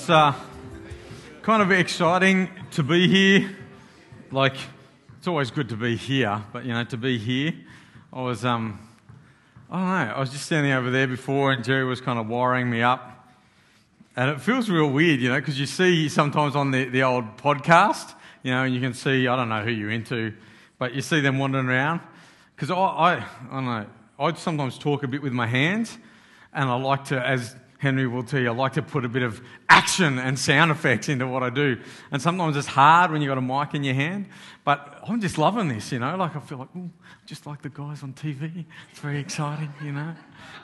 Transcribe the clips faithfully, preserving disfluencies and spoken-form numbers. It's uh, kind of exciting to be here. Like, it's always good to be here, but, you know, to be here, I was, um, I don't know, I was just standing over there before and Jerry was kind of wiring me up. And it feels real weird, you know, because you see sometimes on the, the old podcast, you know, and you can see, I don't know who you're into, but you see them wandering around. Because I, I, I don't know, I sometimes talk a bit with my hands, and I like to, as Henry will tell you, I like to put a bit of action and sound effects into what I do. And sometimes it's hard when you've got a mic in your hand, but I'm just loving this, you know. Like, I feel like, ooh, just like the guys on T V. It's very exciting, you know.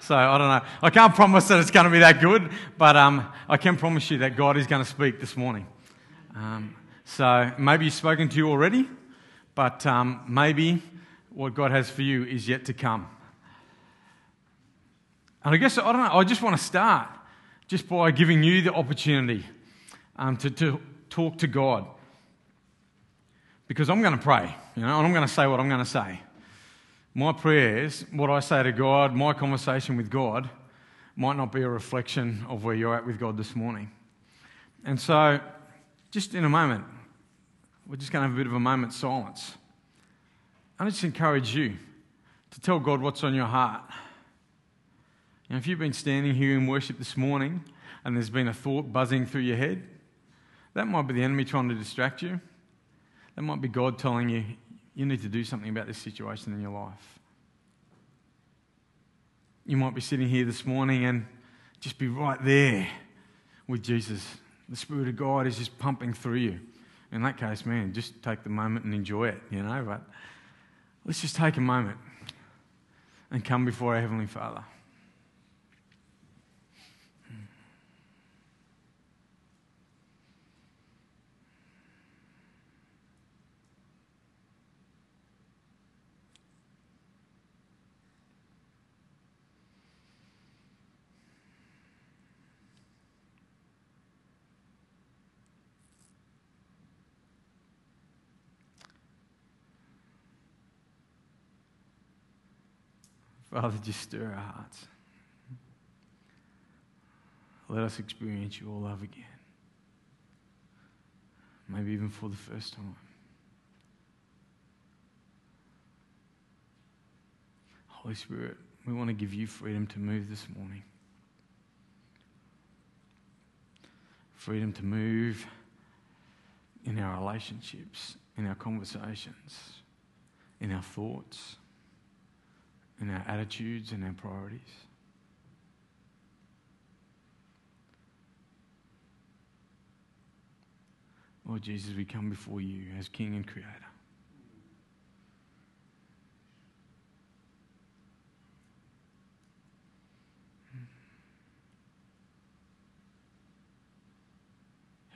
So, I don't know. I can't promise that it's going to be that good, but um, I can promise you that God is going to speak this morning. Um, so, maybe He's spoken to you already, but um, maybe what God has for you is yet to come. And I guess, I don't know, I just want to start just by giving you the opportunity um, to, to talk to God. Because I'm going to pray, you know, and I'm going to say what I'm going to say. My prayers, what I say to God, my conversation with God, might not be a reflection of where you're at with God this morning. And so, just in a moment, we're just going to have a bit of a moment's silence. I just encourage you to tell God what's on your heart. Now, if you've been standing here in worship this morning and there's been a thought buzzing through your head, that might be the enemy trying to distract you. That might be God telling you, you need to do something about this situation in your life. You might be sitting here this morning and just be right there with Jesus. The Spirit of God is just pumping through you. In that case, man, just take the moment and enjoy it, you know. But let's just take a moment and come before our Heavenly Father. Father, just stir our hearts. Let us experience your love again. Maybe even for the first time. Holy Spirit, we want to give you freedom to move this morning. Freedom to move in our relationships, in our conversations, in our thoughts, in our attitudes and our priorities. Lord Jesus, we come before you as King and Creator.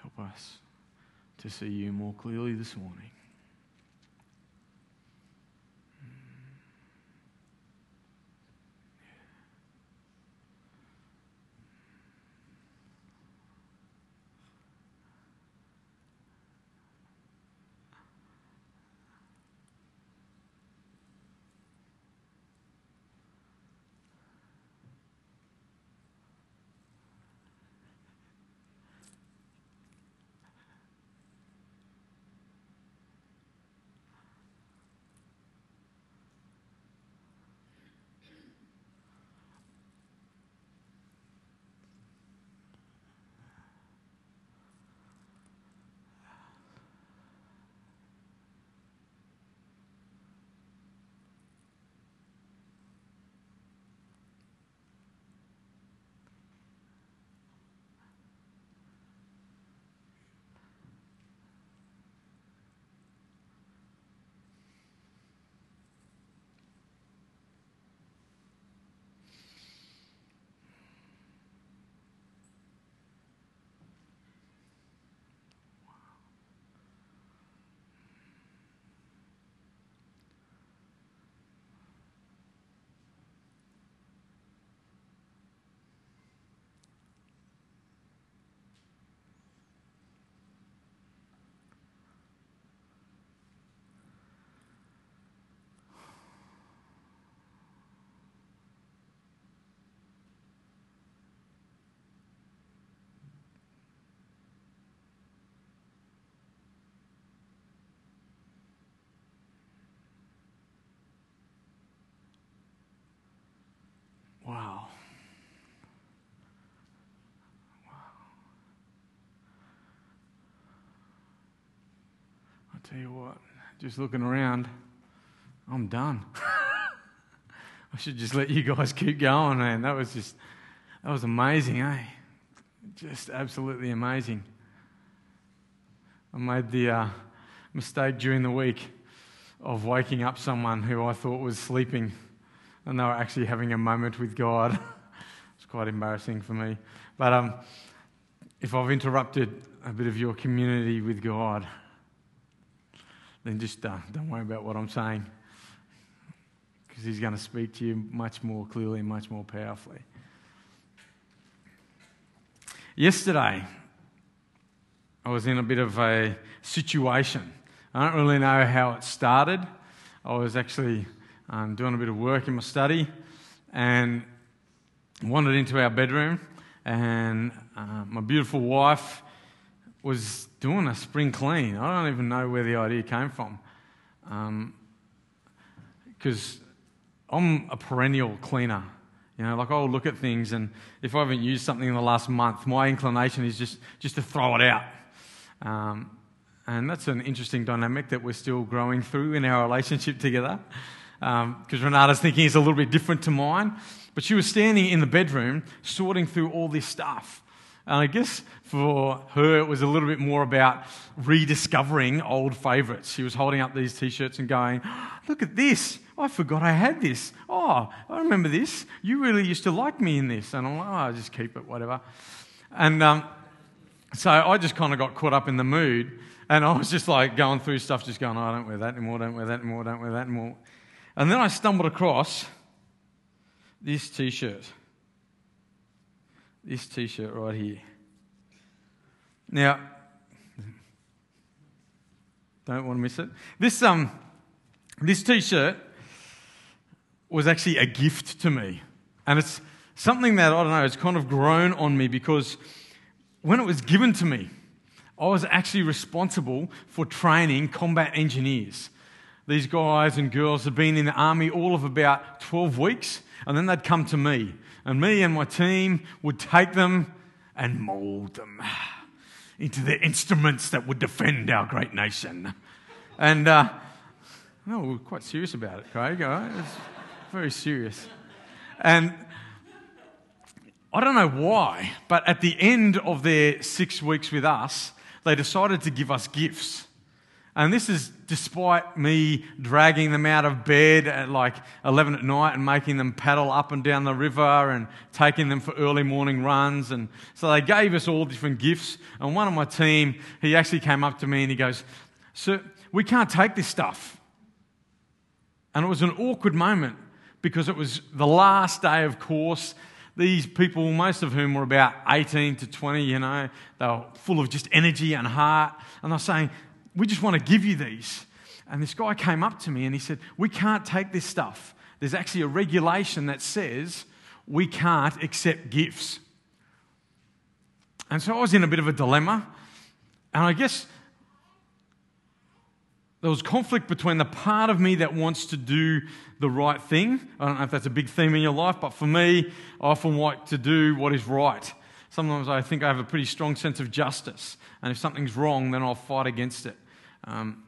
Help us to see you more clearly this morning. Tell you what, just looking around, I'm done. I should just let you guys keep going, man. That was just, that was amazing, eh? Just absolutely amazing. I made the uh, mistake during the week of waking up someone who I thought was sleeping, and they were actually having a moment with God. It's quite embarrassing for me. But um, if I've interrupted a bit of your community with God, then just uh, don't worry about what I'm saying, because he's going to speak to you much more clearly and much more powerfully. Yesterday, I was in a bit of a situation. I don't really know how it started. I was actually um, doing a bit of work in my study and wandered into our bedroom, and uh, my beautiful wife was doing a spring clean. I don't even know where the idea came from, because um, I'm a perennial cleaner. You know, like I'll look at things, and if I haven't used something in the last month, my inclination is just, just to throw it out. Um, and that's an interesting dynamic that we're still growing through in our relationship together, because um, Renata's thinking is a little bit different to mine. But she was standing in the bedroom sorting through all this stuff. And I guess for her, it was a little bit more about rediscovering old favourites. She was holding up these T-shirts and going, look at this. I forgot I had this. Oh, I remember this. You really used to like me in this. And I'm like, oh, I'll just keep it, whatever. And um, so I just kind of got caught up in the mood. And I was just like going through stuff, just going, oh, I don't wear that anymore, don't wear that anymore, don't wear that anymore. And then I stumbled across this T-shirt. This T-shirt right here. Now, don't want to miss it. This um, this T-shirt was actually a gift to me. And it's something that, I don't know, it's kind of grown on me, because when it was given to me, I was actually responsible for training combat engineers. These guys and girls had been in the army all of about twelve weeks, and then they'd come to me. And me and my team would take them and mould them into the instruments that would defend our great nation. And, uh, no, we were quite serious about it, Craig, all right? It's very serious. And I don't know why, but at the end of their six weeks with us, they decided to give us gifts. And this is despite me dragging them out of bed at like eleven at night and making them paddle up and down the river and taking them for early morning runs. And so they gave us all different gifts. And one of my team, he actually came up to me and he goes, "Sir, we can't take this stuff." And it was an awkward moment, because it was the last day of course. These people, most of whom were about eighteen to twenty, you know, they were full of just energy and heart. And they're saying, "We just want to give you these." And this guy came up to me and he said, "We can't take this stuff. There's actually a regulation that says we can't accept gifts." And so I was in a bit of a dilemma. And I guess there was conflict between the part of me that wants to do the right thing. I don't know if that's a big theme in your life, but for me, I often like to do what is right. Sometimes I think I have a pretty strong sense of justice. And if something's wrong, then I'll fight against it. Um,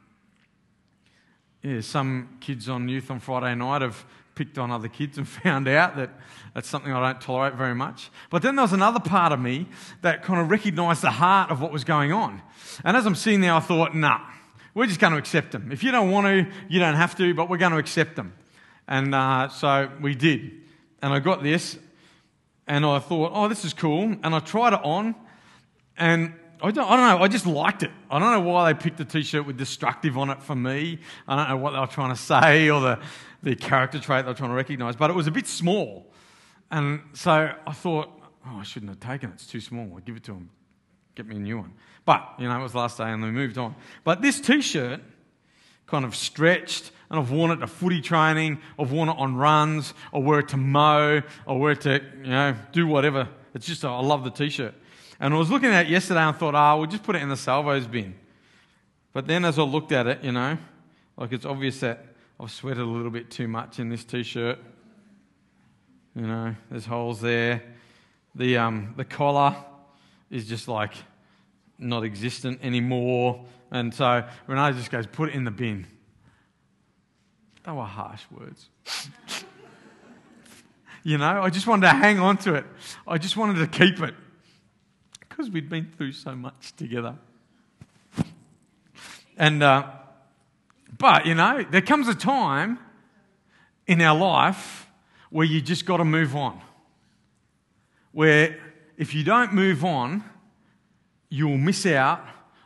yeah, some kids on youth on Friday night have picked on other kids and found out that that's something I don't tolerate very much. But then there was another part of me that kind of recognised the heart of what was going on. And as I'm sitting there, I thought, nah, we're just going to accept them. If you don't want to, you don't have to, but we're going to accept them. And uh, so we did. And I got this, and I thought, oh, this is cool. And I tried it on, and I don't, I don't know, I just liked it. I don't know why they picked a T-shirt with destructive on it for me. I don't know what they were trying to say, or the, the character trait they were trying to recognise, but it was a bit small. And so I thought, oh, I shouldn't have taken it. It's too small. I'll give it to them. Get me a new one. But, you know, it was the last day and we moved on. But this T-shirt kind of stretched, and I've worn it to footy training. I've worn it on runs. I wear it to mow. I wear it to, you know, do whatever. It's just, I love the T-shirt. And I was looking at it yesterday and I thought, ah, oh, we'll just put it in the salvos bin. But then as I looked at it, you know, like it's obvious that I've sweated a little bit too much in this T-shirt. You know, there's holes there. The um, the collar is just like, not existent anymore. And so Renata just goes, put it in the bin. They were harsh words. You know, I just wanted to hang on to it. I just wanted to keep it because we'd been through so much together. And, uh, but, you know, there comes a time in our life where you just got to move on. Where if you don't move on, you'll miss out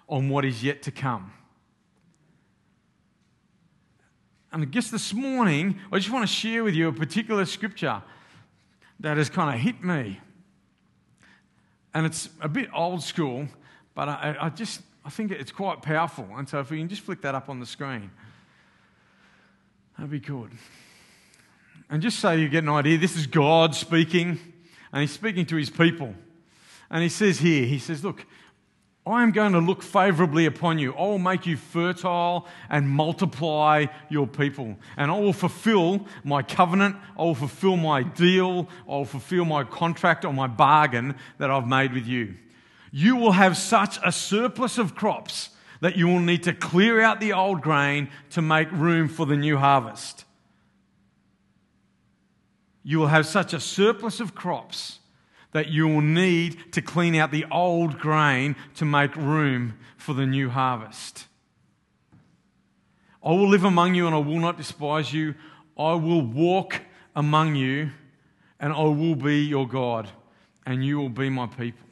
on what is yet to come. And I guess this morning, I just want to share with you a particular scripture that has kind of hit me. And it's a bit old school, but I, I just, I think it's quite powerful. And so if we can just flick that up on the screen, that'd be good. And just so you get an idea, this is God speaking, and he's speaking to his people. And he says here, he says, look, I am going to look favorably upon you. I will make you fertile and multiply your people. And I will fulfill my covenant. I will fulfill my deal. I will fulfill my contract or my bargain that I've made with you. You will have such a surplus of crops that you will need to clear out the old grain to make room for the new harvest. You will have such a surplus of crops that you will need to clean out the old grain to make room for the new harvest. I will live among you and I will not despise you. I will walk among you and I will be your God and you will be my people.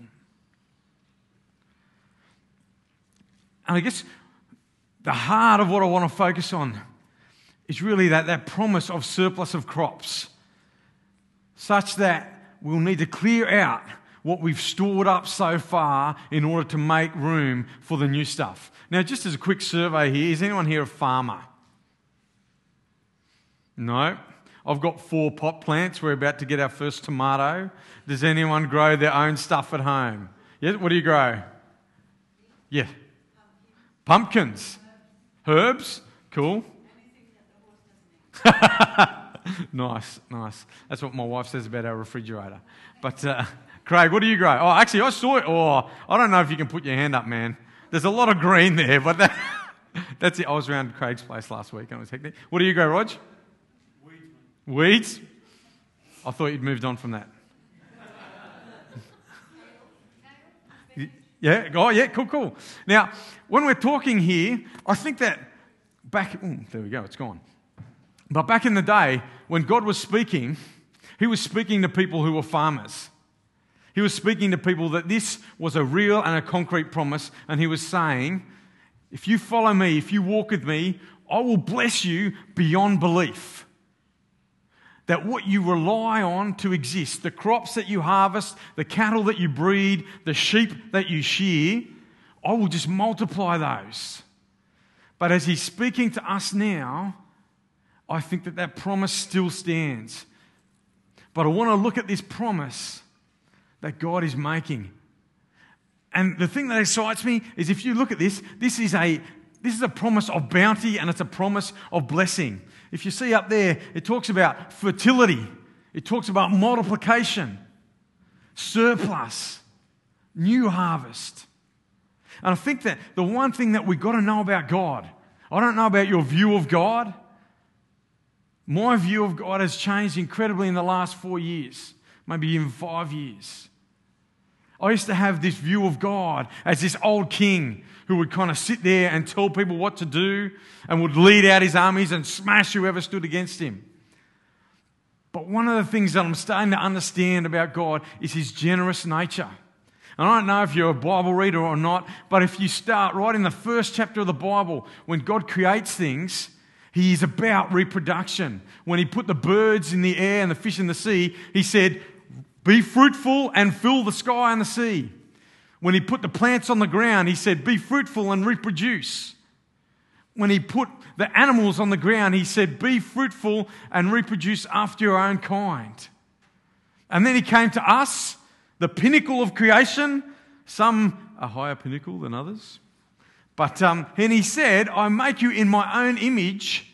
And I guess the heart of what I want to focus on is really that, that promise of surplus of crops, such that we'll need to clear out what we've stored up so far in order to make room for the new stuff. Now, just as a quick survey here, is anyone here a farmer? No. I've got four pot plants. We're about to get our first tomato. Does anyone grow their own stuff at home? Yeah, what do you grow? Yeah. Pumpkins. Herbs. Cool. Nice, nice. That's what my wife says about our refrigerator. But uh, Craig, what do you grow? Oh, actually, I saw it. Oh, I don't know if you can put your hand up, man. There's a lot of green there, but that, that's it. I was around Craig's place last week and it was hectic. What do you grow, Rog? Weeds. Weeds? I thought you'd moved on from that. Yeah, oh, yeah, cool, cool. Now, when we're talking here, I think that back... Ooh, there we go, it's gone. But back in the day, when God was speaking, he was speaking to people who were farmers. He was speaking to people that this was a real and a concrete promise, and he was saying, if you follow me, if you walk with me, I will bless you beyond belief. That what you rely on to exist, the crops that you harvest, the cattle that you breed, the sheep that you shear, I will just multiply those. But as he's speaking to us now, I think that that promise still stands. But I want to look at this promise that God is making. And the thing that excites me is if you look at this, this is a this is a promise of bounty and it's a promise of blessing. If you see up there, it talks about fertility. It talks about multiplication, surplus, new harvest. And I think that the one thing that we've got to know about God, I don't know about your view of God. My view of God has changed incredibly in the last four years, maybe even five years. I used to have this view of God as this old king who would kind of sit there and tell people what to do and would lead out his armies and smash whoever stood against him. But one of the things that I'm starting to understand about God is his generous nature. And I don't know if you're a Bible reader or not, but if you start right in the first chapter of the Bible, when God creates things, he is about reproduction. When he put the birds in the air and the fish in the sea, he said, be fruitful and fill the sky and the sea. When he put the plants on the ground, he said, be fruitful and reproduce. When he put the animals on the ground, he said, be fruitful and reproduce after your own kind. And then he came to us, the pinnacle of creation, some a higher pinnacle than others. But um, and he said, I make you in my own image,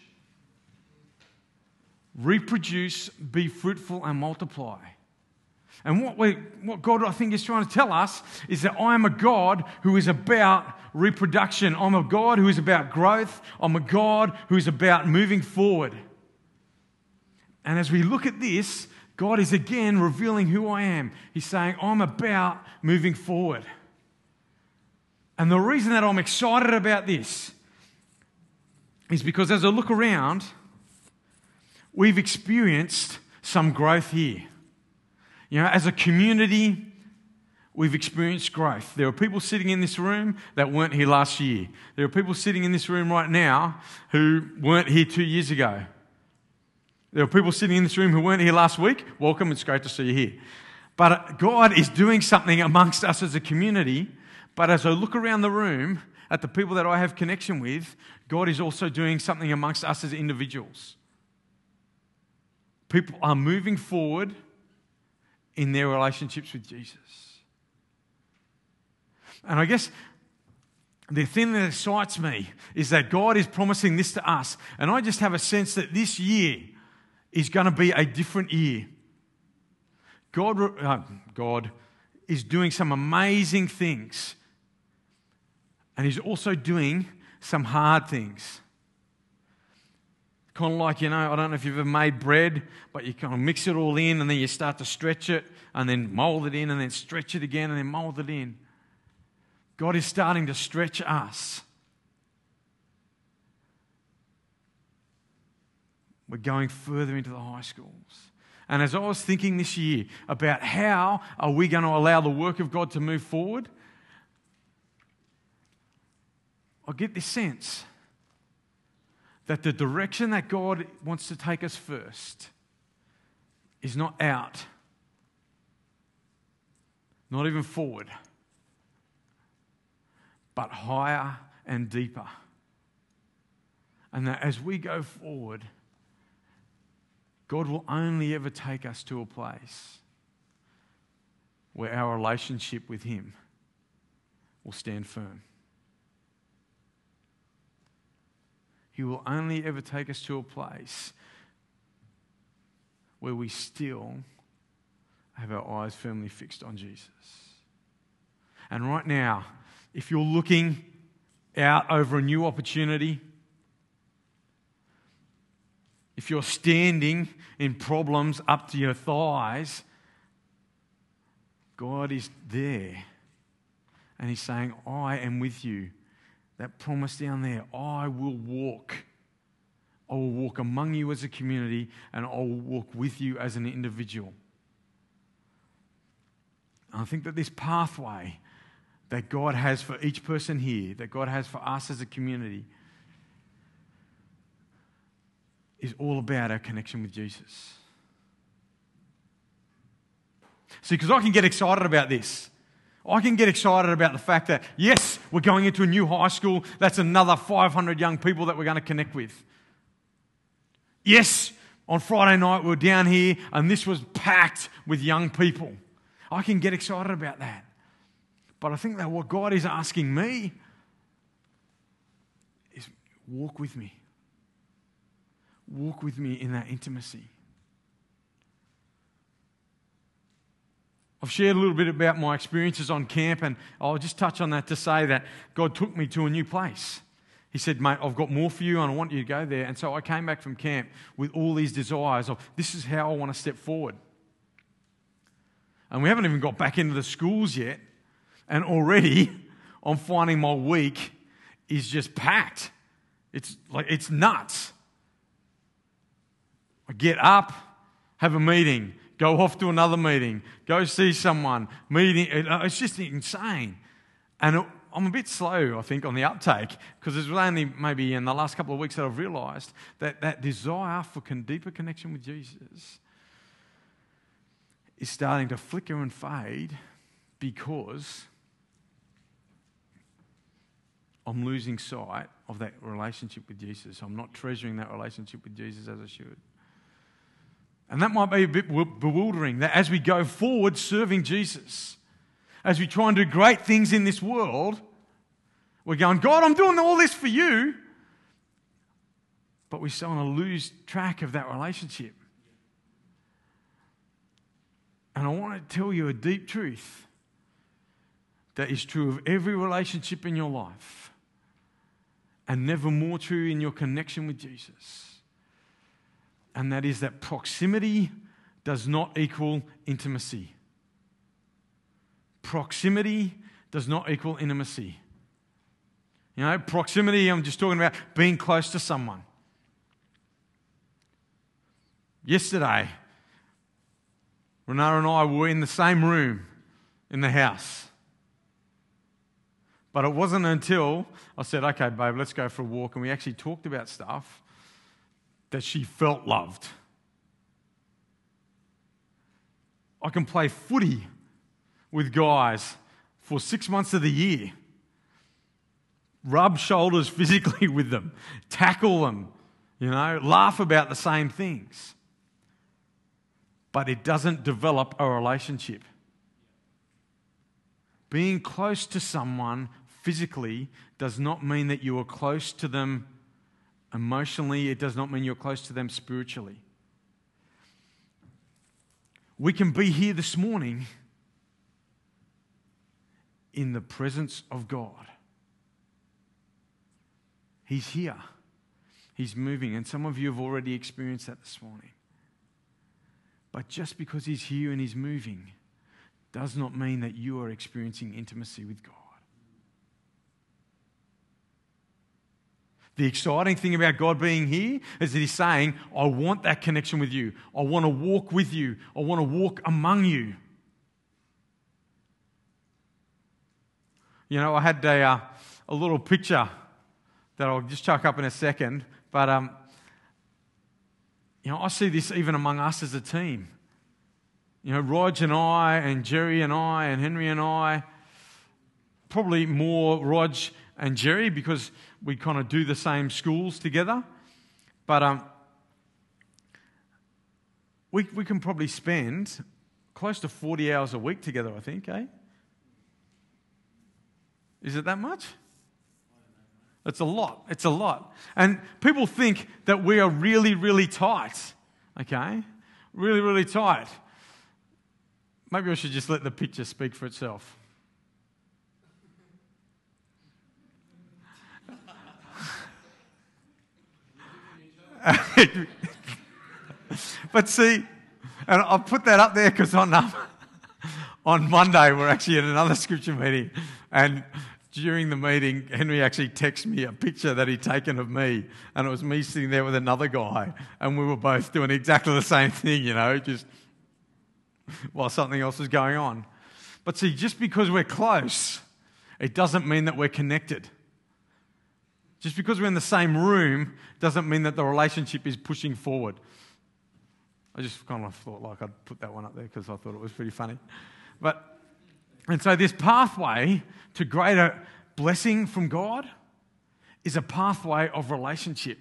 reproduce, be fruitful and multiply. And what we, what God, I think, is trying to tell us is that I am a God who is about reproduction. I'm a God who is about growth. I'm a God who is about moving forward. And as we look at this, God is again revealing who I am. He's saying, I'm about moving forward. And the reason that I'm excited about this is because as I look around, we've experienced some growth here. You know, as a community, we've experienced growth. There are people sitting in this room that weren't here last year. There are people sitting in this room right now who weren't here two years ago. There are people sitting in this room who weren't here last week. Welcome, it's great to see you here. But God is doing something amongst us as a community. But as I look around the room at the people that I have connection with, God is also doing something amongst us as individuals. People are moving forward in their relationships with Jesus. And I guess the thing that excites me is that God is promising this to us. And I just have a sense that this year is going to be a different year. God, uh, God is doing some amazing things. And He's also doing some hard things. Kind of like, you know, I don't know if you've ever made bread, but you kind of mix it all in and then you start to stretch it and then mold it in and then stretch it again and then mold it in. God is starting to stretch us. We're going further into the high schools. And as I was thinking this year about how are we going to allow the work of God to move forward, I get this sense that the direction that God wants to take us first is not out, not even forward, but higher and deeper. And that as we go forward, God will only ever take us to a place where our relationship with Him will stand firm. He will only ever take us to a place where we still have our eyes firmly fixed on Jesus. And right now, if you're looking out over a new opportunity, if you're standing in problems up to your thighs, God is there. And He's saying, I am with you. That promise down there, I will walk. I will walk among you as a community and I will walk with you as an individual. And I think that this pathway that God has for each person here, that God has for us as a community, is all about our connection with Jesus. See, because I can get excited about this. I can get excited about the fact that, yes, we're going into a new high school. That's another five hundred young people that we're going to connect with. Yes, on Friday night we were down here and this was packed with young people. I can get excited about that. But I think that what God is asking me is walk with me. Walk with me in that intimacy. I've shared a little bit about my experiences on camp, and I'll just touch on that to say that God took me to a new place. He said, mate, I've got more for you, and I want you to go there. And so I came back from camp with all these desires of, this is how I want to step forward. And we haven't even got back into the schools yet, and already I'm finding my week is just packed. It's like, it's nuts. I get up, have a meeting, go off to another meeting, go see someone, meeting. It's just insane. And I'm a bit slow, I think, on the uptake, because it's only maybe in the last couple of weeks that I've realised that that desire for con- deeper connection with Jesus is starting to flicker and fade because I'm losing sight of that relationship with Jesus. I'm not treasuring that relationship with Jesus as I should. And that might be a bit bewildering, that as we go forward serving Jesus, as we try and do great things in this world, we're going, God, I'm doing all this for you. But we still want to lose track of that relationship. And I want to tell you a deep truth that is true of every relationship in your life and never more true in your connection with Jesus. And that is that proximity does not equal intimacy. Proximity does not equal intimacy. You know, proximity, I'm just talking about being close to someone. Yesterday, Renata and I were in the same room in the house. But it wasn't until I said, okay, babe, let's go for a walk, and we actually talked about stuff, that she felt loved. I can play footy with guys for six months of the year, rub shoulders physically with them, tackle them, you know, laugh about the same things. But it doesn't develop a relationship. Being close to someone physically does not mean that you are close to them emotionally. It does not mean you're close to them spiritually. We can be here this morning in the presence of God. He's here. He's moving. And some of you have already experienced that this morning. But just because he's here and he's moving does not mean that you are experiencing intimacy with God. The exciting thing about God being here is that he's saying, I want that connection with you. I want to walk with you. I want to walk among you. You know, I had a, uh, a little picture that I'll just chuck up in a second, but um, you know, I see this even among us as a team. You know, Rog and I, and Jerry and I, and Henry and I, probably more Rog and Jerry because we kind of do the same schools together, but um, we we can probably spend close to forty hours a week together, I think, eh? Is it that much? It's a lot. It's a lot. And people think that we are really, really tight. Okay? Really, really tight. Maybe I should just let the picture speak for itself. But see, and I'll put that up there because on, um, on Monday we're actually at another scripture meeting, and during the meeting, Henry actually texted me a picture that he'd taken of me, and it was me sitting there with another guy, and we were both doing exactly the same thing, you know, just while something else was going on. But see, just because we're close, it doesn't mean that we're connected. Just because we're in the same room doesn't mean that the relationship is pushing forward. I just kind of thought like I'd put that one up there because I thought it was pretty funny. But... And so this pathway to greater blessing from God is a pathway of relationship.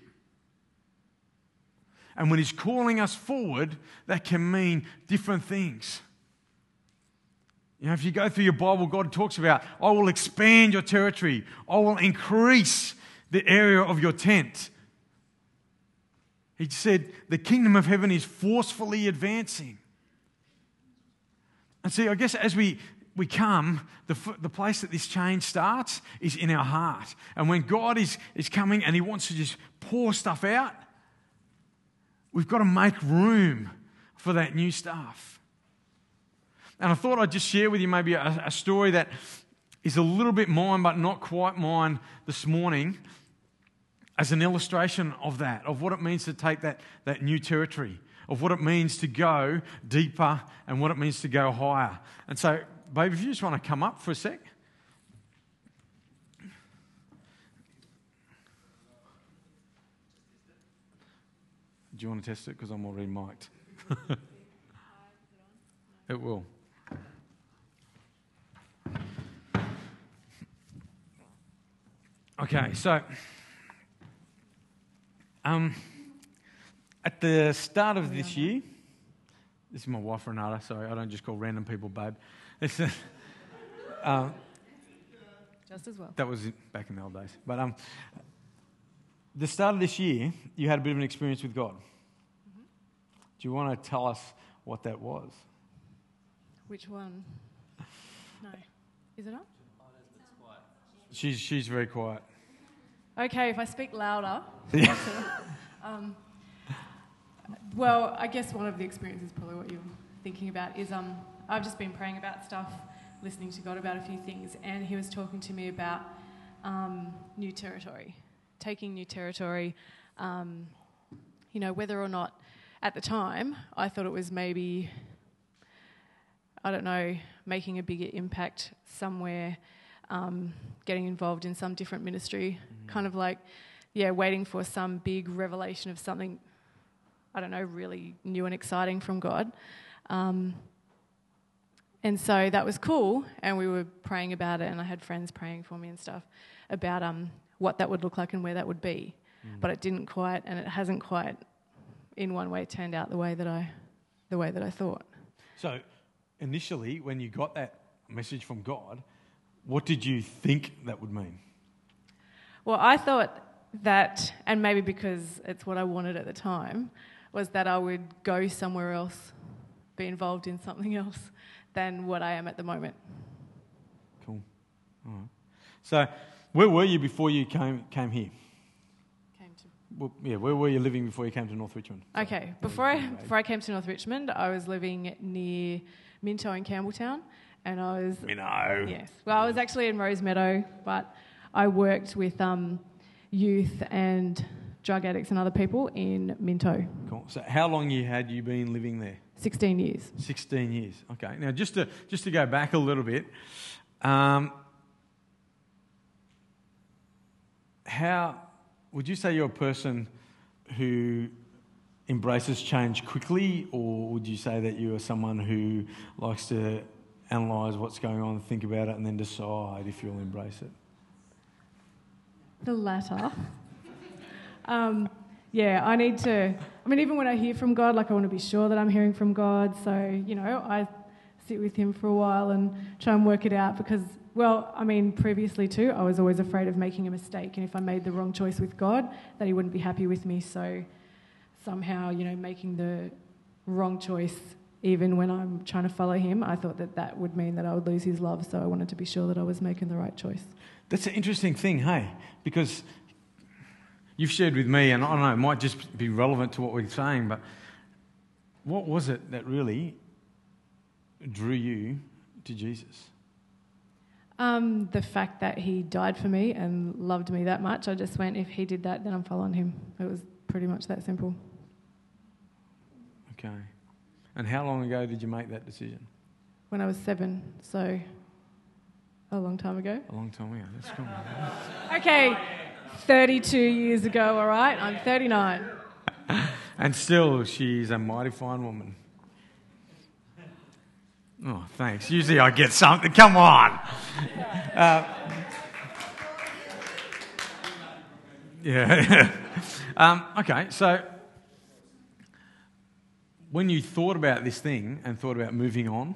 And when he's calling us forward, that can mean different things. You know, if you go through your Bible, God talks about, I will expand your territory. I will increase the area of your tent. He said, the kingdom of heaven is forcefully advancing. And see, I guess as we... we come, the, the place that this change starts is in our heart. And when God is, is coming and he wants to just pour stuff out, we've got to make room for that new stuff. And I thought I'd just share with you maybe a, a story that is a little bit mine but not quite mine this morning as an illustration of that, of what it means to take that, that new territory, of what it means to go deeper and what it means to go higher. And so... babe, if you just want to come up for a sec. Do you want to test it? Because I'm already mic'd. It will. Okay, so um, at the start of this year, this is my wife, Renata. Sorry, I don't just call random people babe. Listen, um, just as well. That was back in the old days. But um, the start of this year, you had a bit of an experience with God. Mm-hmm. Do you want to tell us what that was? Which one? No. Is it on? She's, she's very quiet. Okay, if I speak louder. um, well, I guess one of the experiences, probably what you're thinking about, is um, I've just been praying about stuff, listening to God about a few things, and he was talking to me about um, new territory, taking new territory, um, you know, whether or not at the time I thought it was maybe, I don't know, making a bigger impact somewhere, Um, getting involved in some different ministry, mm-hmm. kind of like, yeah, waiting for some big revelation of something, I don't know, really new and exciting from God. Um, and so that was cool, and we were praying about it, and I had friends praying for me and stuff about um, what that would look like and where that would be. Mm. But it didn't quite, and it hasn't quite, in one way, turned out the way that I, the way that I thought. So initially, when you got that message from God, what did you think that would mean? Well, I thought that, and maybe because it's what I wanted at the time, was that I would go somewhere else, be involved in something else than what I am at the moment. Cool. All right. So where were you before you came came here? Came to... Well, yeah, where were you living before you came to North Richmond? So okay. Before I, before I came to North Richmond, I was living near Minto in Campbelltown. And I was... Minnow. Yes. Well, I was actually in Rosemeadow, but I worked with um, youth and drug addicts and other people in Minto. Cool. So how long you had you been living there? Sixteen years. Sixteen years. Okay. Now, just to just to go back a little bit, um, how would you say you're a person who embraces change quickly, or would you say that you are someone who likes to analyse what's going on, think about it, and then decide if you'll embrace it? The latter. um, yeah, I need to... I mean, even when I hear from God, like, I want to be sure that I'm hearing from God. So, you know, I sit with him for a while and try and work it out because, well, I mean, previously too, I was always afraid of making a mistake, and if I made the wrong choice with God, that he wouldn't be happy with me. So somehow, you know, making the wrong choice... even when I'm trying to follow him, I thought that that would mean that I would lose his love, so I wanted to be sure that I was making the right choice. That's an interesting thing, hey, because you've shared with me, and I don't know, it might just be relevant to what we're saying, but what was it that really drew you to Jesus? Um, the fact that he died for me and loved me that much. I just went, if he did that, then I'm following him. It was pretty much that simple. Okay. And how long ago did you make that decision? When I was seven, so a long time ago. A long time ago, that's cool. Okay, thirty-two years ago, all right? I'm thirty-nine. And still, she's a mighty fine woman. Oh, thanks. Usually I get something. Come on. Uh, yeah. um, okay, so... when you thought about this thing and thought about moving on,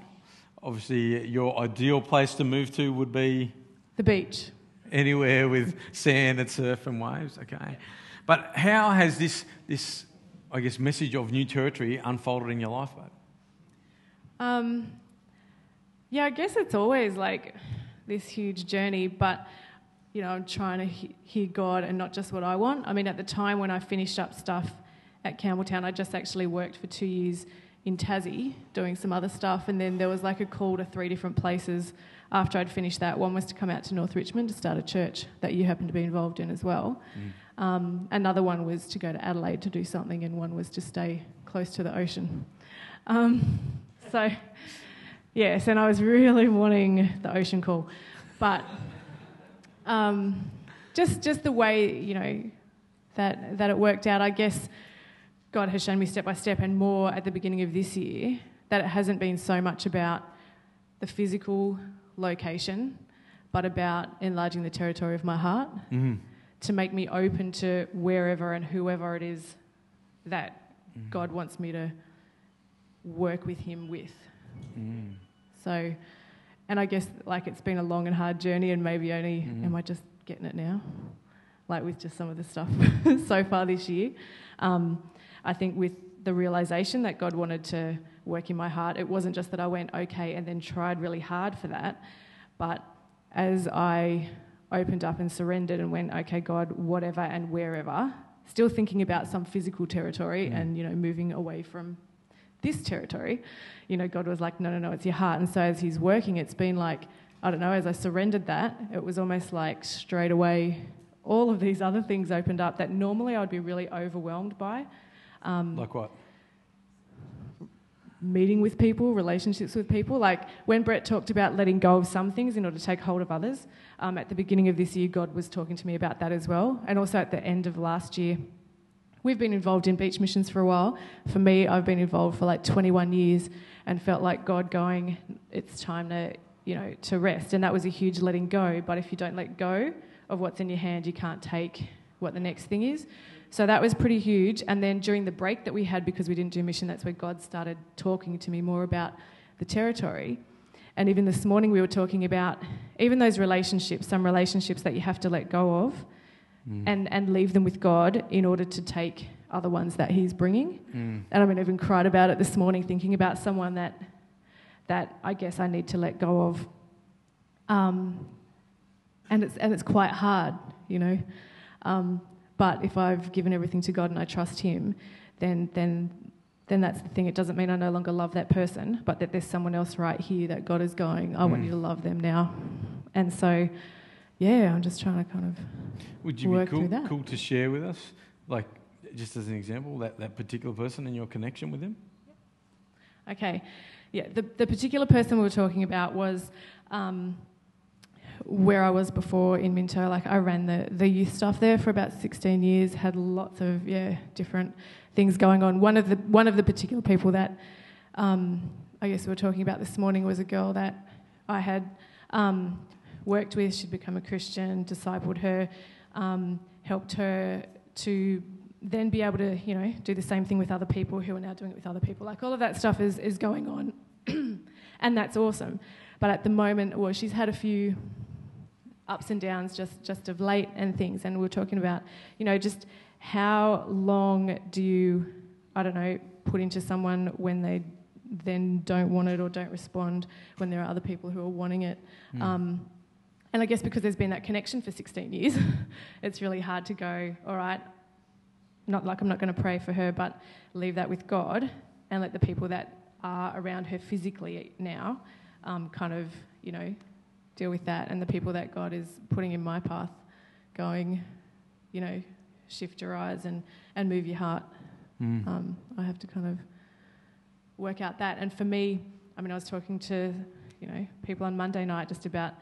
obviously your ideal place to move to would be... the beach. Anywhere with sand and surf and waves, okay. But how has this, this I guess, message of new territory unfolded in your life, babe? Um, yeah, I guess it's always like this huge journey, but, you know, I'm trying to he- hear God and not just what I want. I mean, at the time when I finished up stuff at Campbelltown, I just actually worked for two years in Tassie doing some other stuff, and then there was like a call to three different places after I'd finished that. One was to come out to North Richmond to start a church that you happened to be involved in as well. Mm. Um, another one was to go to Adelaide to do something, and one was to stay close to the ocean. Um, so, yes, and I was really wanting the ocean call. But um, just just the way, you know, that that it worked out, I guess... God has shown me step by step, and more at the beginning of this year, that it hasn't been so much about the physical location, but about enlarging the territory of my heart, mm-hmm. to make me open to wherever and whoever it is that mm-hmm. God wants me to work with him with. Mm. So, and I guess like it's been a long and hard journey, and maybe only, mm-hmm. am I just getting it now? Like with just some of the stuff so far this year. Um, I think with the realisation that God wanted to working my heart. It wasn't just that I went okay and then tried really hard for that, but as I opened up and surrendered and went, okay, God, whatever and wherever, still thinking about some physical territory mm. and, you know, moving away from this territory, you know, God was like, no, no, no, it's your heart. And so as he's working, it's been like, I don't know, as I surrendered that, it was almost like straight away all of these other things opened up that normally I would be really overwhelmed by. Um, like what? Meeting with people, relationships with people. Like when Brett talked about letting go of some things in order to take hold of others, um, at the beginning of this year, God was talking to me about that as well. And also at the end of last year, we've been involved in beach missions for a while. For me, I've been involved for like twenty-one years and felt like God going, it's time to, you know, to rest. And that was a huge letting go. But if you don't let go of what's in your hand, you can't take what the next thing is. So that was pretty huge. And then during the break that we had, because we didn't do mission, that's where God started talking to me more about the territory. And even this morning we were talking about even those relationships, some relationships that you have to let go of. Mm. And, and leave them with God in order to take other ones that he's bringing. Mm. And I mean, I even cried about it this morning, thinking about someone that that I guess I need to let go of. Um, and it's and it's quite hard, you know. Um, but if I've given everything to God and I trust him, then then then that's the thing. It doesn't mean I no longer love that person, but that there's someone else right here that God is going, I mm. want you to love them now. And so... yeah, I'm just trying to kind of Would you work be cool, through that. cool to share with us, like just as an example, that, that particular person and your connection with them? Yep. Okay. Yeah, the, the particular person we were talking about was um, where I was before in Minto. Like I ran the, the youth stuff there for about sixteen years, had lots of, yeah, different things going on. One of the, one of the particular people that um, I guess we were talking about this morning was a girl that I had... Um, worked with, she'd become a Christian, discipled her, um, helped her to then be able to, you know, do the same thing with other people who are now doing it with other people. Like all of that stuff is, is going on and that's awesome. But at the moment, well, she's had a few ups and downs just, just of late and things, and we were talking about, you know, just how long do you, I don't know, put into someone when they then don't want it or don't respond when there are other people who are wanting it. Mm. Um, And I guess because there's been that connection for sixteen years, it's really hard to go, all right, not like I'm not going to pray for her, but leave that with God and let the people that are around her physically now um, kind of, you know, deal with that. And the people that God is putting in my path going, you know, shift your eyes and, and move your heart. Mm. Um, I have to kind of work out that. And for me, I mean, I was talking to, you know, people on Monday night just about...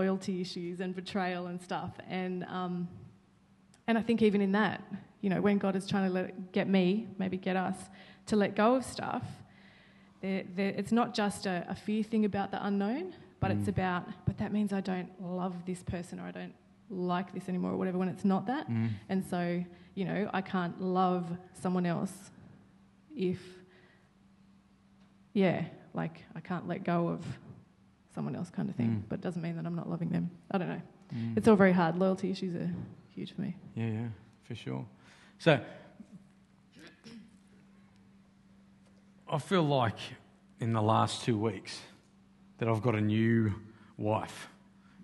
loyalty issues and betrayal and stuff, and um, and I think even in that, you know, when God is trying to let, get me, maybe get us, to let go of stuff, they're, they're, it's not just a, a fear thing about the unknown, but mm. it's about, but that means I don't love this person or I don't like this anymore or whatever, when it's not that. Mm. And so, you know, I can't love someone else if, yeah, like I can't let go of someone else kind of thing, mm. but it doesn't mean that I'm not loving them. I don't know. Mm. It's all very hard. Loyalty issues are huge for me. Yeah, yeah, for sure. So I feel like in the last two weeks that I've got a new wife.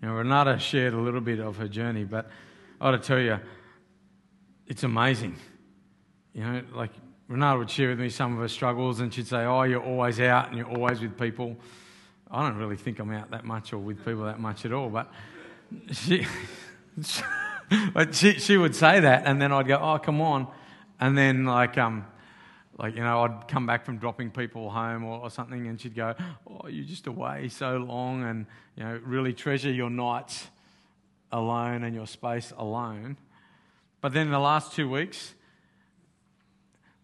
Now, Renata shared a little bit of her journey, but I ought to tell you, it's amazing. You know, like Renata would share with me some of her struggles and she'd say, oh, you're always out and you're always with people. I don't really think I'm out that much or with people that much at all, but she, she she would say that, and then I'd go, oh, come on, and then like um like you know I'd come back from dropping people home or, or something, and she'd go, oh, you're just away so long, and you know really treasure your nights alone and your space alone. But then in the last two weeks.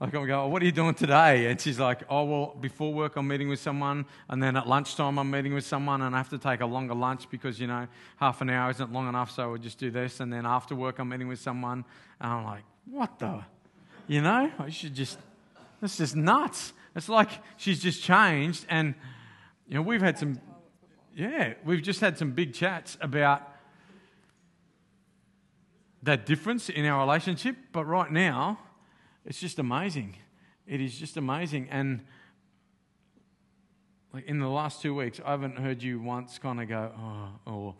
Like I'm going, oh, what are you doing today? And she's like, oh, well, before work I'm meeting with someone, and then at lunchtime I'm meeting with someone, and I have to take a longer lunch because, you know, half an hour isn't long enough, so we'll just do this. And then after work I'm meeting with someone, and I'm like, what the? You know, I should just, that's just nuts. It's like she's just changed, and, you know, we've had some, yeah, we've just had some big chats about that difference in our relationship, but right now, it's just amazing. It is just amazing. And like in the last two weeks, I haven't heard you once kind of go, oh, or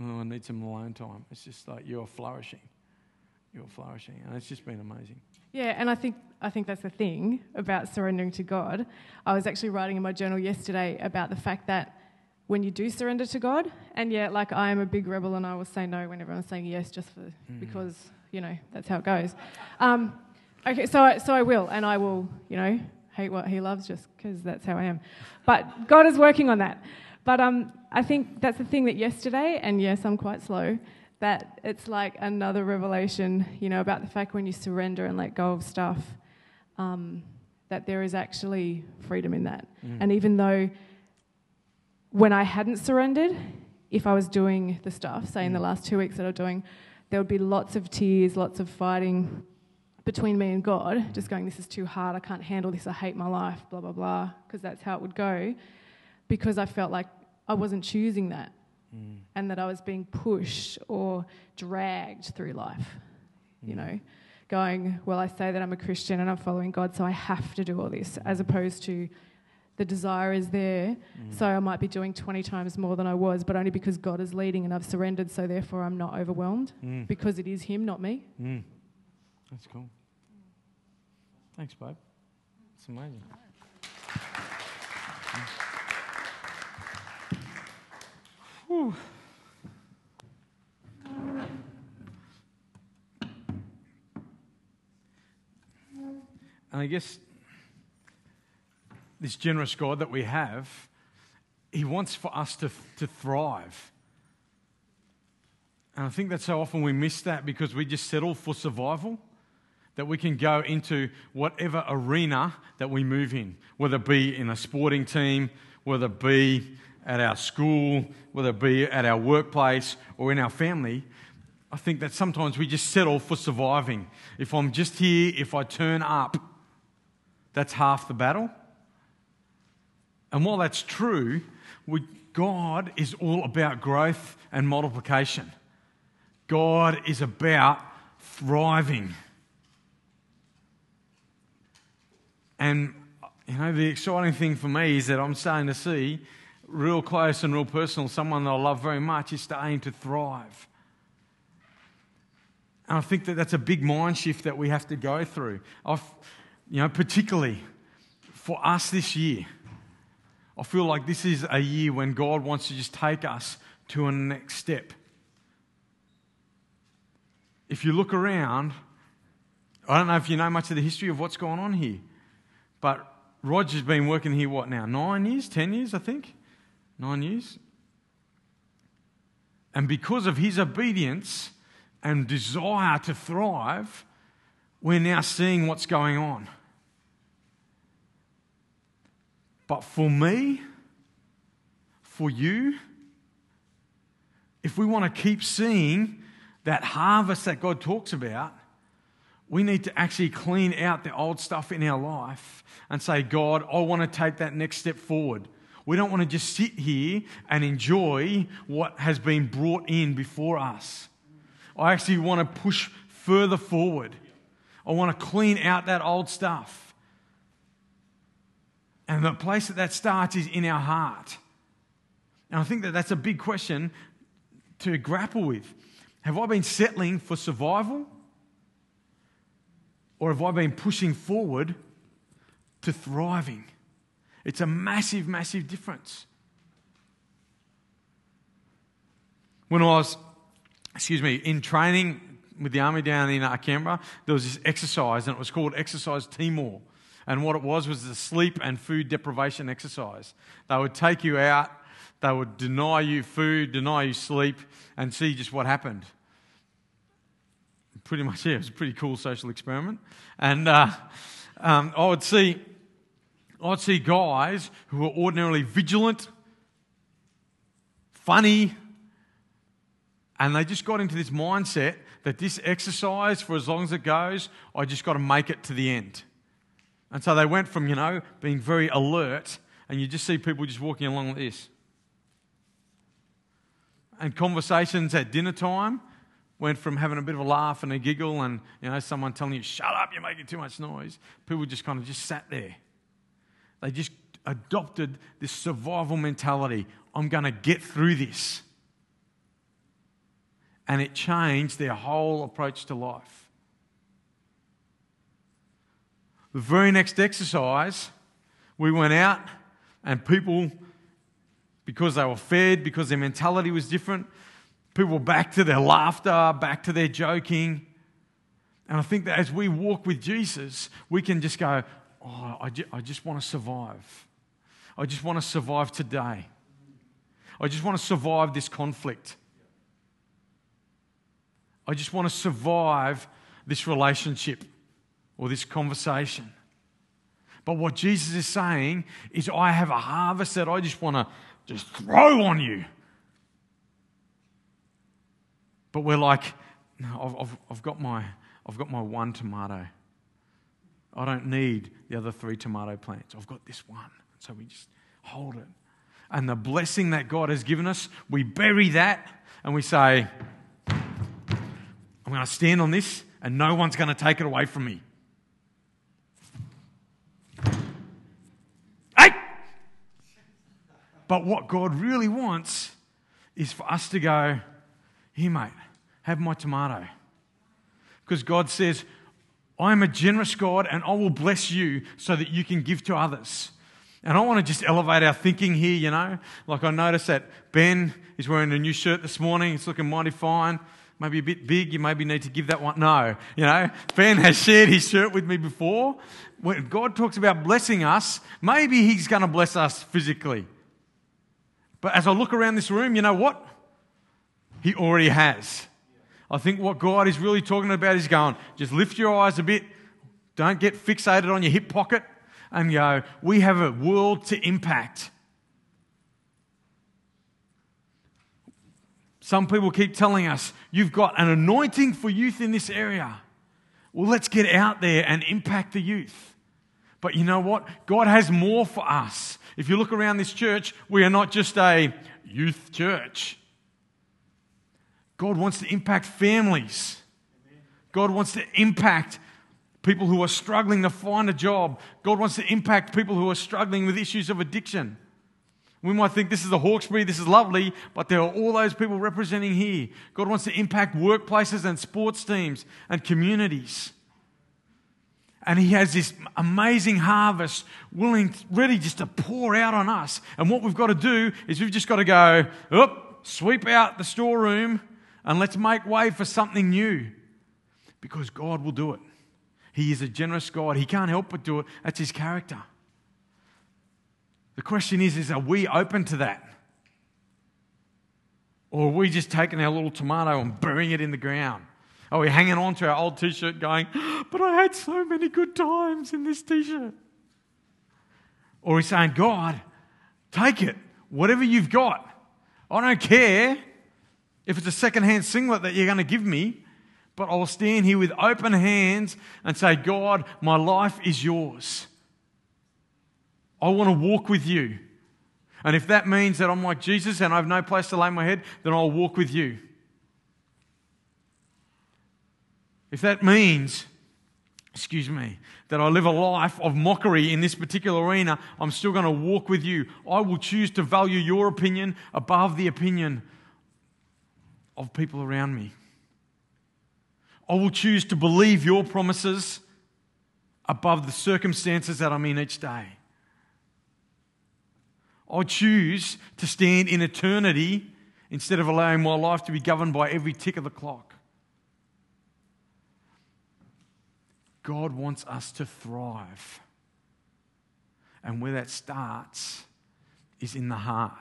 oh, I need some alone time. It's just like you're flourishing. You're flourishing. And it's just been amazing. Yeah, and I think I think that's the thing about surrendering to God. I was actually writing in my journal yesterday about the fact that when you do surrender to God, and yeah, like I am a big rebel and I will say no when everyone's saying yes just for, mm. because, you know, that's how it goes. Um, okay, so I, so I will, and I will, you know, hate what he loves just because that's how I am. But God is working on that. But um, I think that's the thing that yesterday, and yes, I'm quite slow, that it's like another revelation, you know, about the fact when you surrender and let go of stuff, um, that there is actually freedom in that. Mm. And even though when I hadn't surrendered, if I was doing the stuff, say in the last two weeks that I was doing, there would be lots of tears, lots of fighting between me and God, just going, this is too hard, I can't handle this, I hate my life, blah, blah, blah, because that's how it would go, because I felt like I wasn't choosing that mm. and that I was being pushed or dragged through life, mm. you know, going, well, I say that I'm a Christian and I'm following God, so I have to do all this, as opposed to the desire is there, mm. so I might be doing twenty times more than I was, but only because God is leading and I've surrendered, so therefore I'm not overwhelmed mm. because it is him, not me. Mm. That's cool. Thanks, babe. It's amazing. Whew. And I guess this generous God that we have, he wants for us to, to thrive. And I think that so often we miss that because we just settle for survival. That we can go into whatever arena that we move in, whether it be in a sporting team, whether it be at our school, whether it be at our workplace or in our family. I think that sometimes we just settle for surviving. If I'm just here, if I turn up, that's half the battle. And while that's true, we, God is all about growth and multiplication. God is about thriving. And, you know, the exciting thing for me is that I'm starting to see, real close and real personal, someone that I love very much is starting to thrive. And I think that that's a big mind shift that we have to go through. I've, you know, particularly for us this year, I feel like this is a year when God wants to just take us to a next step. If you look around, I don't know if you know much of the history of what's going on here. But Roger's been working here, what now, nine years, ten years, I think? Nine years. And because of his obedience and desire to thrive, we're now seeing what's going on. But for me, for you, if we want to keep seeing that harvest that God talks about, we need to actually clean out the old stuff in our life and say, God, I want to take that next step forward. We don't want to just sit here and enjoy what has been brought in before us. I actually want to push further forward. I want to clean out that old stuff. And the place that that starts is in our heart. And I think that that's a big question to grapple with. Have I been settling for survival? Or have I been pushing forward to thriving? It's a massive, massive difference. When I was, excuse me, in training with the army down in Canberra, there was this exercise, and it was called Exercise Timor. And what it was was the sleep and food deprivation exercise. They would take you out, they would deny you food, deny you sleep, and see just what happened. Pretty much, yeah, it was a pretty cool social experiment. And uh, um, I would see I would see guys who were ordinarily vigilant, funny, and they just got into this mindset that this exercise, for as long as it goes, I just got to make it to the end. And so they went from, you know, being very alert, and you just see people just walking along like this. And conversations at dinner time went from having a bit of a laugh and a giggle and, you know, someone telling you, shut up, you're making too much noise. People just kind of just sat there. They just adopted this survival mentality. I'm going to get through this. And it changed their whole approach to life. The very next exercise, we went out and people, because they were fed, because their mentality was different, people were back to their laughter, back to their joking. And I think that as we walk with Jesus, we can just go, oh, I, ju- I just want to survive. I just want to survive today. I just want to survive this conflict. I just want to survive this relationship or this conversation. But what Jesus is saying is, I have a harvest that I just want to just throw on you. But we're like, no, I've, I've got my... I've got my one tomato. I don't need the other three tomato plants. I've got this one. So we just hold it. And the blessing that God has given us, we bury that and we say, I'm going to stand on this and no one's going to take it away from me. Hey! But what God really wants is for us to go, here, mate, have my tomato. Because God says, I am a generous God and I will bless you so that you can give to others. And I want to just elevate our thinking here, you know. Like I noticed that Ben is wearing a new shirt this morning. It's looking mighty fine. Maybe a bit big. You maybe need to give that one. No, you know, Ben has shared his shirt with me before. When God talks about blessing us, maybe he's going to bless us physically. But as I look around this room, you know what? He already has. I think what God is really talking about is going, just lift your eyes a bit. Don't get fixated on your hip pocket and go, we have a world to impact. Some people keep telling us, you've got an anointing for youth in this area. Well, let's get out there and impact the youth. But you know what? God has more for us. If you look around this church, we are not just a youth church. God wants to impact families. God wants to impact people who are struggling to find a job. God wants to impact people who are struggling with issues of addiction. We might think this is the Hawkesbury, this is lovely, but there are all those people representing here. God wants to impact workplaces and sports teams and communities. And he has this amazing harvest willing, ready just to pour out on us. And what we've got to do is we've just got to go, up, sweep out the storeroom, and let's make way for something new, because God will do it. He is a generous God. He can't help but do it. That's his character. The question is, is are we open to that? Or are we just taking our little tomato and burying it in the ground? Are we hanging on to our old T-shirt going, but I had so many good times in this T-shirt? Or are we saying, God, take it, whatever you've got. I don't care if it's a second-hand singlet that you're going to give me, but I'll stand here with open hands and say, God, my life is yours. I want to walk with you. And if that means that I'm like Jesus and I have no place to lay my head, then I'll walk with you. If that means, excuse me, that I live a life of mockery in this particular arena, I'm still going to walk with you. I will choose to value your opinion above the opinion of people around me. I will choose to believe your promises above the circumstances that I'm in each day. I choose to stand in eternity instead of allowing my life to be governed by every tick of the clock. God wants us to thrive. And where that starts is in the heart.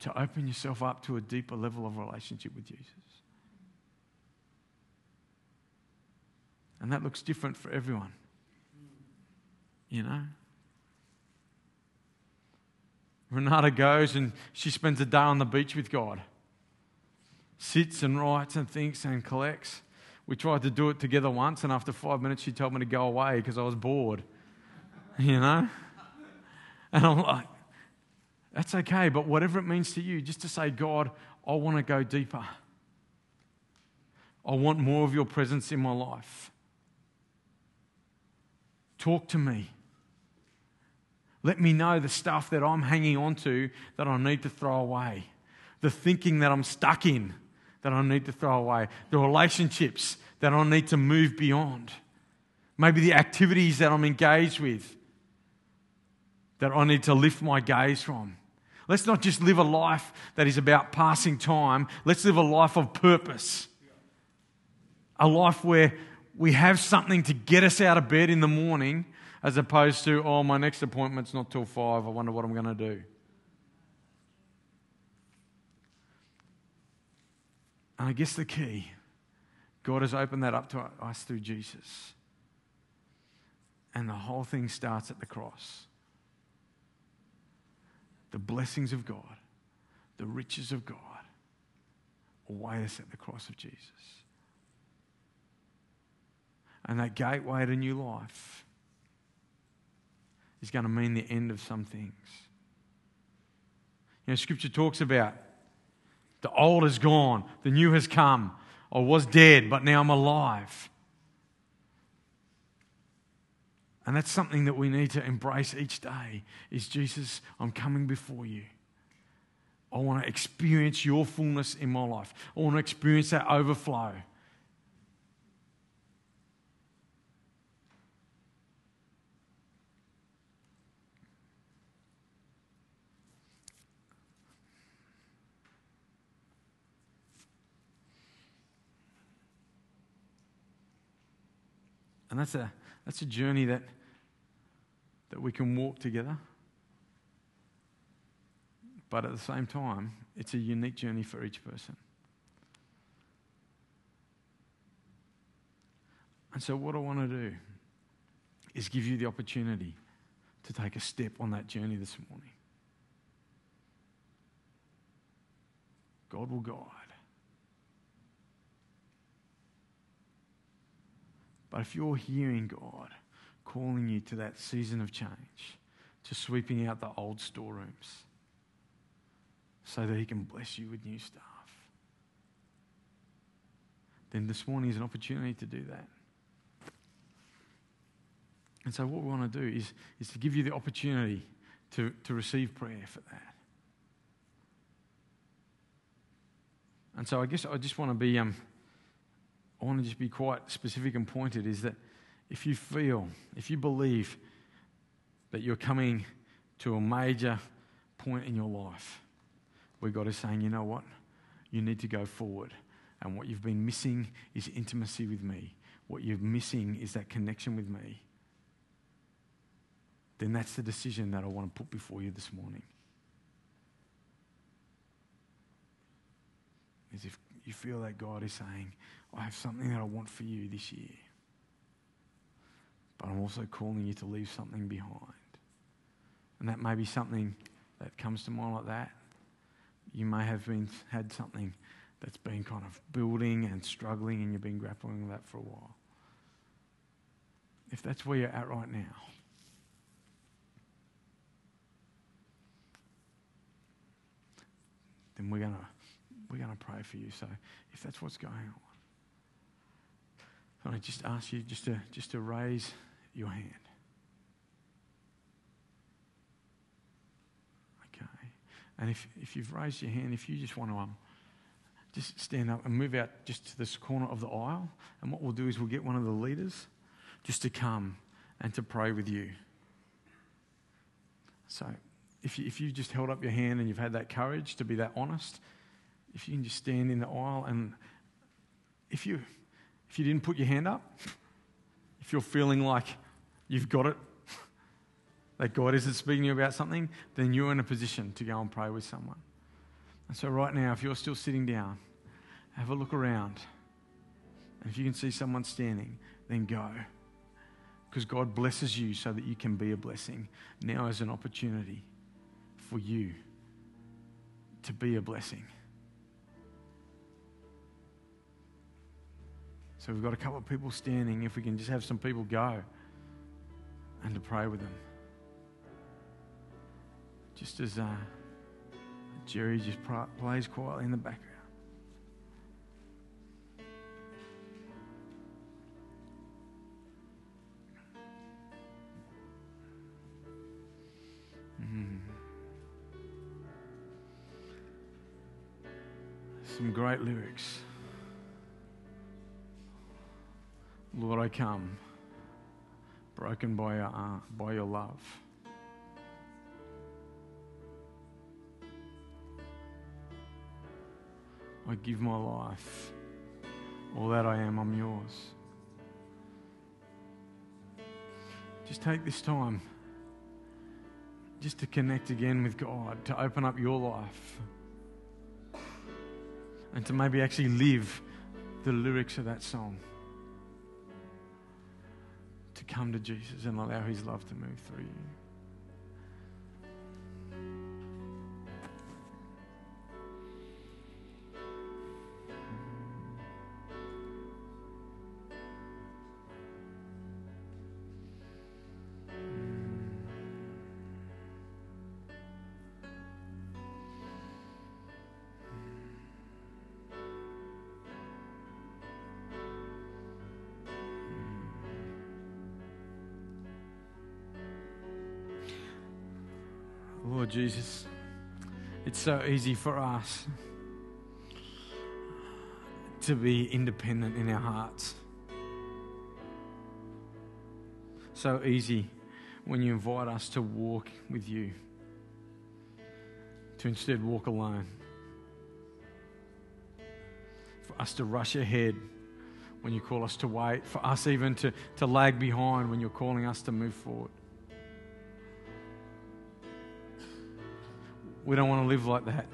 To open yourself up to a deeper level of relationship with Jesus. And that looks different for everyone. You know? Renata goes and she spends a day on the beach with God. Sits and writes and thinks and collects. We tried to do it together once, and after five minutes she told me to go away because I was bored. You know? And I'm like, that's okay, but whatever it means to you, just to say, God, I want to go deeper. I want more of your presence in my life. Talk to me. Let me know the stuff that I'm hanging on to that I need to throw away. The thinking that I'm stuck in that I need to throw away. The relationships that I need to move beyond. Maybe the activities that I'm engaged with that I need to lift my gaze from. Let's not just live a life that is about passing time. Let's live a life of purpose. A life where we have something to get us out of bed in the morning as opposed to, oh, my next appointment's not till five. I wonder what I'm going to do. And I guess the key, God has opened that up to us through Jesus. And the whole thing starts at the cross. The blessings of God, the riches of God, await us at the cross of Jesus. And that gateway to new life is going to mean the end of some things. You know, Scripture talks about the old is gone, the new has come. I was dead, but now I'm alive. And that's something that we need to embrace each day is, Jesus, I'm coming before you. I want to experience your fullness in my life. I want to experience that overflow. And that's a that's a journey that that we can walk together. But at the same time, it's a unique journey for each person. And so what I want to do is give you the opportunity to take a step on that journey this morning. God will guide. But if you're hearing God calling you to that season of change, to sweeping out the old storerooms so that he can bless you with new stuff, then this morning is an opportunity to do that. And so what we want to do is, is to give you the opportunity to, to receive prayer for that. And so I guess I just want to be... Um, I want to just be quite specific and pointed, is that if you feel, if you believe that you're coming to a major point in your life where God is saying, you know what, you need to go forward, and what you've been missing is intimacy with me, what you're missing is that connection with me, then that's the decision that I want to put before you this morning. As if you feel that God is saying, I have something that I want for you this year, but I'm also calling you to leave something behind. And that may be something that comes to mind like that. You may have been had something that's been kind of building and struggling, and you've been grappling with that for a while. If that's where you're at right now, then we're going to We're going to pray for you. So if that's what's going on, I just ask you just to just to raise your hand. Okay. And if, if you've raised your hand, if you just want to um, just stand up and move out just to this corner of the aisle, and what we'll do is we'll get one of the leaders just to come and to pray with you. So if you, if you've just held up your hand and you've had that courage to be that honest, if you can just stand in the aisle, and if you if you didn't put your hand up, if you're feeling like you've got it, that God isn't speaking to you about something, then you're in a position to go and pray with someone. And so right now, if you're still sitting down, have a look around. And if you can see someone standing, then go. Because God blesses you so that you can be a blessing. Now is an opportunity for you to be a blessing. So we've got a couple of people standing. If we can just have some people go and to pray with them. Just as uh, Jerry just pra- plays quietly in the background. Some great lyrics. Lord, I come, broken by your, uh, by your love. I give my life. All that I am, I'm yours. Just take this time just to connect again with God, to open up your life and to maybe actually live the lyrics of that song. To come to Jesus and allow his love to move through you. Lord Jesus, it's so easy for us to be independent in our hearts. So easy when you invite us to walk with you, to instead walk alone. For us to rush ahead when you call us to wait. For us even to, to lag behind when you're calling us to move forward. We don't want to live like that.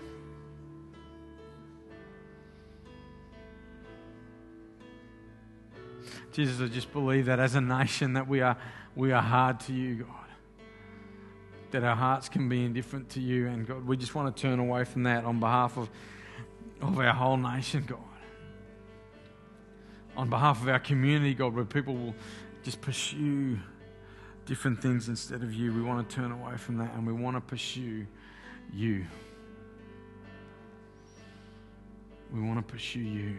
Jesus, I just believe that as a nation that we are we are hard to you, God. That our hearts can be indifferent to you, and God, we just want to turn away from that on behalf of, of our whole nation, God. On behalf of our community, God, where people will just pursue different things instead of you. We want to turn away from that and we want to pursue you. We want to pursue you.